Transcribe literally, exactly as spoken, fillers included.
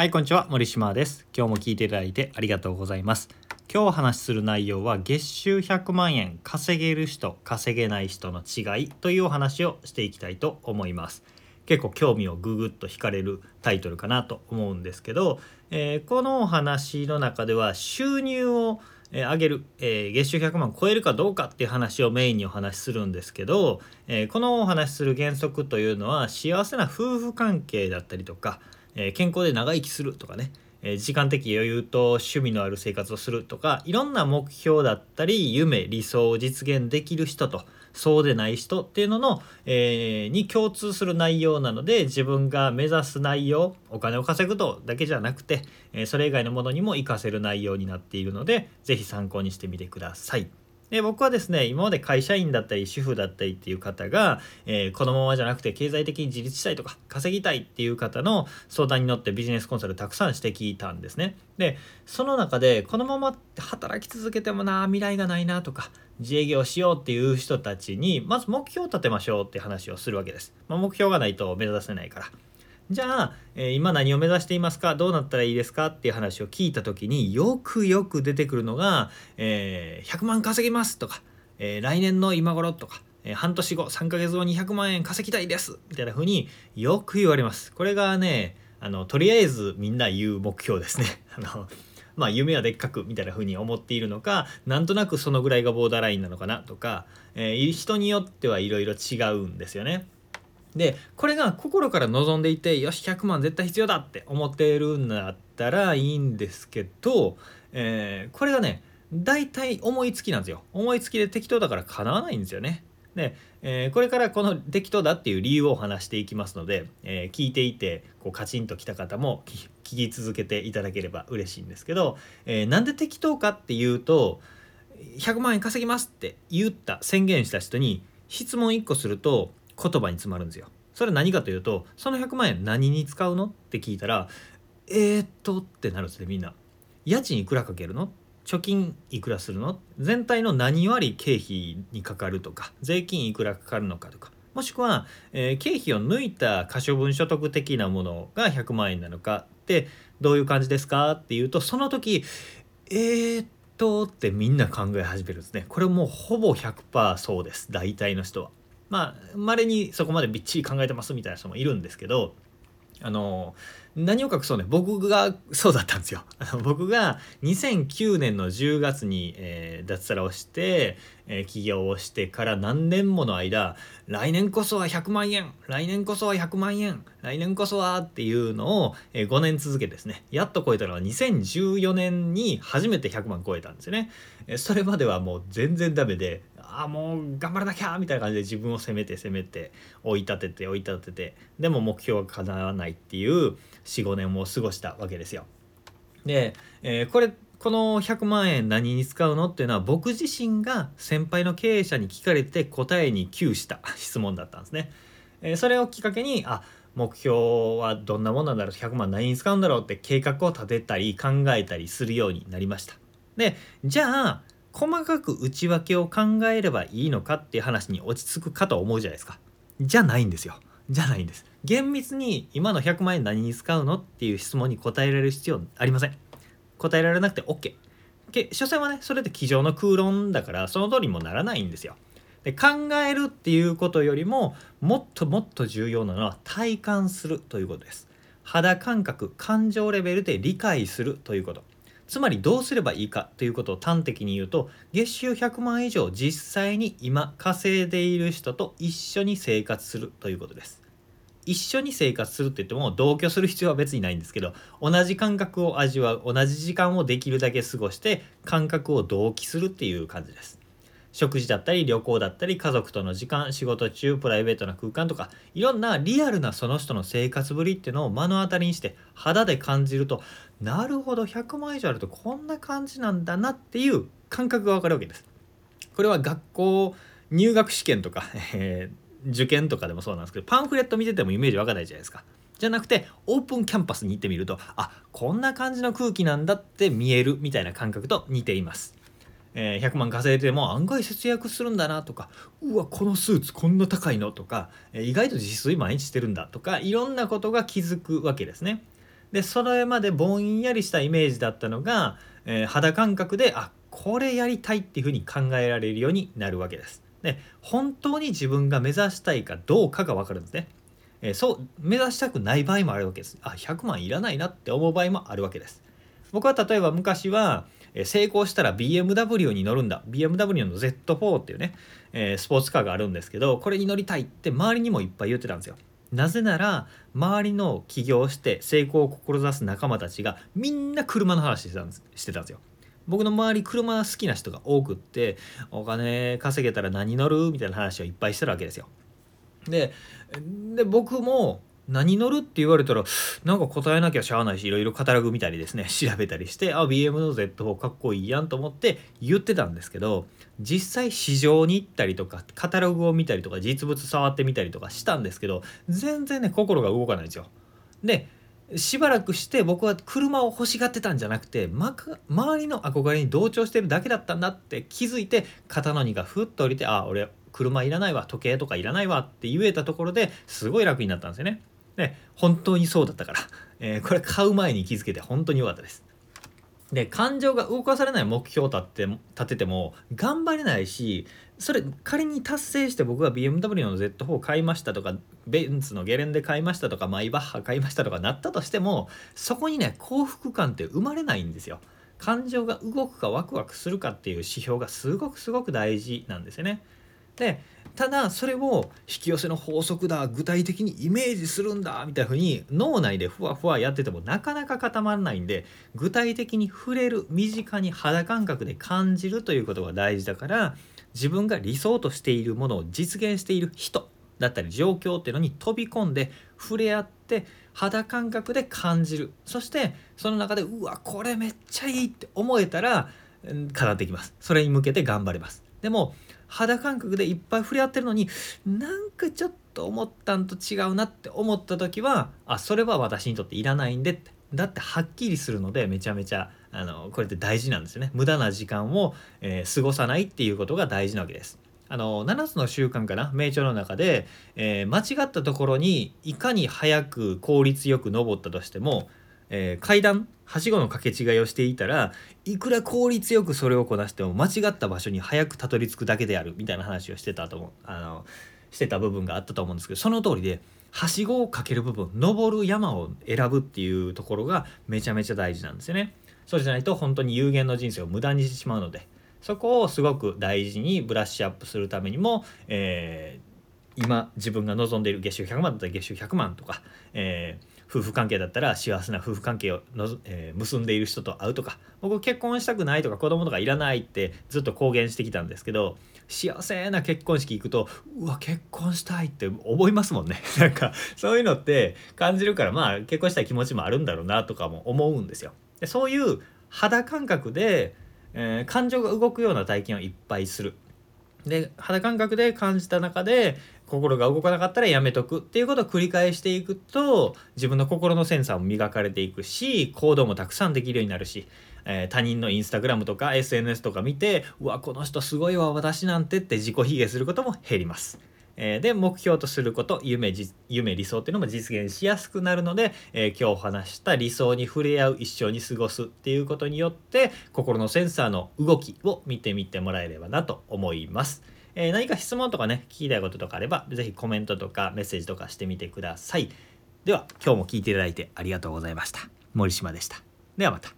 はい、こんにちは。森島です。今日も聞いていただいてありがとうございます。今日お話しする内容は、月収ひゃくまんえん稼げる人稼げない人の違いというお話をしていきたいと思います。結構興味をググッと惹かれるタイトルかなと思うんですけど、えー、このお話の中では収入を上げる、えー、月収ひゃくまん超えるかどうかっていう話をメインにお話しするんですけど、えー、このお話しする原則というのは、幸せな夫婦関係だったりとか、健康で長生きするとかね、時間的余裕と趣味のある生活をするとか、いろんな目標だったり夢理想を実現できる人とそうでない人っていうのの、えー、に共通する内容なので、自分が目指す内容、お金を稼ぐとだけじゃなくて、それ以外のものにも活かせる内容になっているので、ぜひ参考にしてみてください。で、僕はですね、今まで会社員だったり主婦だったりっていう方が、えー、このままじゃなくて経済的に自立したいとか稼ぎたいっていう方の相談に乗ってビジネスコンサルたくさんして聞いたんですね。で、その中でこのまま働き続けてもな未来がないなとか、自営業しようっていう人たちに、まず目標を立てましょうって話をするわけです。まあ、目標がないと目指せないから。じゃあ、えー、今何を目指していますか？どうなったらいいですか？っていう話を聞いた時に、よくよく出てくるのが、えー、ひゃくまん稼ぎますとか、えー、来年の今頃とか、えー、半年後、さんかげつごにひゃくまんえん稼ぎたいですみたいな風によく言われます。これがね、あのとりあえずみんな言う目標ですね。あのまあ、夢はでっかくみたいな風に思っているのか、なんとなくそのぐらいがボーダーラインなのかなとか、えー、人によってはいろいろ違うんですよね。で、これが心から望んでいて、よしひゃくまん絶対必要だって思っているんだったらいいんですけど、えー、これがね、大体思いつきなんですよ。思いつきで適当だから叶わないんですよね。で、えー、これからこの適当だっていう理由を話していきますので、えー、聞いていてこうカチンときた方も聞き続けていただければ嬉しいんですけど、えー、なんで適当かっていうと、ひゃくまんえん稼ぎますって言った宣言した人に質問いっこすると言葉に詰まるんですよ。それは何かというと、そのひゃくまんえん何に使うのって聞いたら、えーっとってなるんですね。みんな家賃いくらかけるの、貯金いくらするの、全体の何割経費にかかるとか、税金いくらかかるのかとか、もしくは、えー、経費を抜いた可処分所得的なものがひゃくまんえんなのかってどういう感じですかっていうと、その時えーっとってみんな考え始めるんですね。これもうほぼ ひゃくパーセント そうです。大体の人はまあ、稀にそこまでびっちり考えてますみたいな人もいるんですけど、あの何を隠そうね、僕がそうだったんですよ。あの僕がにせんきゅうねんのじゅうがつに、えー、脱サラをして、えー、起業をしてから何年もの間、来年こそはひゃくまんえん、来年こそはひゃくまんえん、来年こそはっていうのを、えー、ごねん続けてですね、やっと超えたのはにせんじゅうよねんに初めてひゃくまん超えたんですよね。えー、それまではもう全然ダメで、ああもう頑張らなきゃみたいな感じで自分を責めて責めて追い立てて追い立てて、でも目標は叶わないっていう よん、ごねんを過ごしたわけですよ。で、えー、これこのひゃくまんえん何に使うのっていうのは、僕自身が先輩の経営者に聞かれて答えに窮した質問だったんですね。えー、それをきっかけに、あ、目標はどんなもんなんだろう、ひゃくまん何に使うんだろうって計画を立てたり考えたりするようになりました。で、じゃあ細かく内訳を考えればいいのかっていう話に落ち着くかと思うじゃないですか。じゃないんですよ。じゃないんです。厳密に今のひゃくまんえん何に使うのっていう質問に答えられる必要ありません。答えられなくて OK。所詮はね、それって机上の空論だからその通りにもならないんですよ。で、考えるっていうことよりも、もっともっと重要なのは体感するということです。肌感覚、感情レベルで理解するということ。つまりどうすればいいかということを端的に言うと、月収ひゃくまん以上実際に今稼いでいる人と一緒に生活するということです。一緒に生活するって言っても同居する必要は別にないんですけど、同じ感覚を味わう、同じ時間をできるだけ過ごして感覚を同期するっていう感じです。食事だったり旅行だったり家族との時間、仕事中、プライベートな空間とか、いろんなリアルなその人の生活ぶりっていうのを目の当たりにして肌で感じると、なるほどひゃくまん以上あるとこんな感じなんだなっていう感覚がわかるわけです。これは学校入学試験とか、えー、受験とかでもそうなんですけど、パンフレット見ててもイメージわかんないじゃないですか。じゃなくてオープンキャンパスに行ってみると、あ、こんな感じの空気なんだって見えるみたいな感覚と似ています。えー、ひゃくまん稼いでも案外節約するんだなとか、うわこのスーツこんな高いのとか、えー、意外と自炊毎日してるんだとか、いろんなことが気づくわけですね。でそれまでぼんやりしたイメージだったのが、えー、肌感覚であこれやりたいっていうふうに考えられるようになるわけです。で本当に自分が目指したいかどうかが分かるんですね。えー、そう目指したくない場合もあるわけです。あひゃくまんいらないなって思う場合もあるわけです。僕は例えば昔は成功したら ビーエムダブリュー に乗るんだ ビーエムダブリュー の ゼットフォー っていうね、えー、スポーツカーがあるんですけど、これに乗りたいって周りにもいっぱい言ってたんですよ。なぜなら周りの起業して成功を志す仲間たちがみんな車の話してたんです、してたんですよ。僕の周り車好きな人が多くって、お金稼げたら何乗るみたいな話をいっぱいしてるわけですよ。で、で僕も何乗るって言われたらなんか答えなきゃしゃあないし、いろいろカタログ見たりですね、調べたりして、あ ビーエム の ゼットフォー かっこいいやんと思って言ってたんですけど、実際市場に行ったりとかカタログを見たりとか実物触ってみたりとかしたんですけど、全然ね心が動かないんですよ。でしばらくして僕は車を欲しがってたんじゃなくて、ま、周りの憧れに同調してるだけだったんだって気づいて、肩の荷がふっと降りて、あ俺車いらないわ、時計とかいらないわって言えたところですごい楽になったんですよね。で本当にそうだったから、えー、これ買う前に気づけて本当に良かったです。で感情が動かされない目標を立てて、立てても頑張れないし、それ仮に達成して僕が ビーエムダブリュー の ゼットフォー 買いましたとか、ベンツのゲレンデ買いましたとか、マイバッハ買いましたとかなったとしても、そこにね幸福感って生まれないんですよ。感情が動くかワクワクするかっていう指標がすごくすごく大事なんですよね。でただそれを引き寄せの法則だ、具体的にイメージするんだみたいな風に脳内でふわふわやっててもなかなか固まらないんで、具体的に触れる、身近に肌感覚で感じるということが大事だから、自分が理想としているものを実現している人だったり状況っていうのに飛び込んで触れ合って肌感覚で感じる、そしてその中でうわこれめっちゃいいって思えたら叶ってきます。それに向けて頑張れます。でも肌感覚でいっぱい触れ合ってるのに、なんかちょっと思ったんと違うなって思った時は、あそれは私にとっていらないんでって、だってはっきりするので、めちゃめちゃあのこれって大事なんですよね。無駄な時間を、えー、過ごさないっていうことが大事なわけです。あのななつの習慣かな、名著の中で、えー、間違ったところにいかに早く効率よく登ったとしても、えー、階段はしごの掛け違いをしていたら、いくら効率よくそれをこなしても間違った場所に早くたどり着くだけであるみたいな話をしてたと思う、あのしてた部分があったと思うんですけど、その通りではしごをかける部分、登る山を選ぶっていうところがめちゃめちゃ大事なんですよね。そうじゃないと本当に有限の人生を無駄にしてしまうので、そこをすごく大事にブラッシュアップするためにも、えー、今自分が望んでいる月収ひゃくまんだったら月収ひゃくまんとか、えー夫婦関係だったら幸せな夫婦関係をの、えー、結んでいる人と会うとか、僕結婚したくないとか子供とかいらないってずっと公言してきたんですけど、幸せな結婚式行くとうわ結婚したいって思いますもんねなんかそういうのって感じるから、まあ結婚したい気持ちもあるんだろうなとかも思うんですよ。でそういう肌感覚で、えー、感情が動くような体験をいっぱいする。で肌感覚で感じた中で心が動かなかったらやめとくっていうことを繰り返していくと、自分の心のセンサーも磨かれていくし、行動もたくさんできるようになるし、えー、他人のインスタグラムとか エスエヌエス とか見て、うわこの人すごいわ私なんてって自己卑下することも減ります。えー、で目標とすること、夢、夢理想っていうのも実現しやすくなるので、えー、今日話した理想に触れ合う、一緒に過ごすっていうことによって心のセンサーの動きを見てみてもらえればなと思います。えー、何か質問とかね、聞きたいこととかあればぜひコメントとかメッセージとかしてみてください。では今日も聞いていただいてありがとうございました。森島でした。ではまた。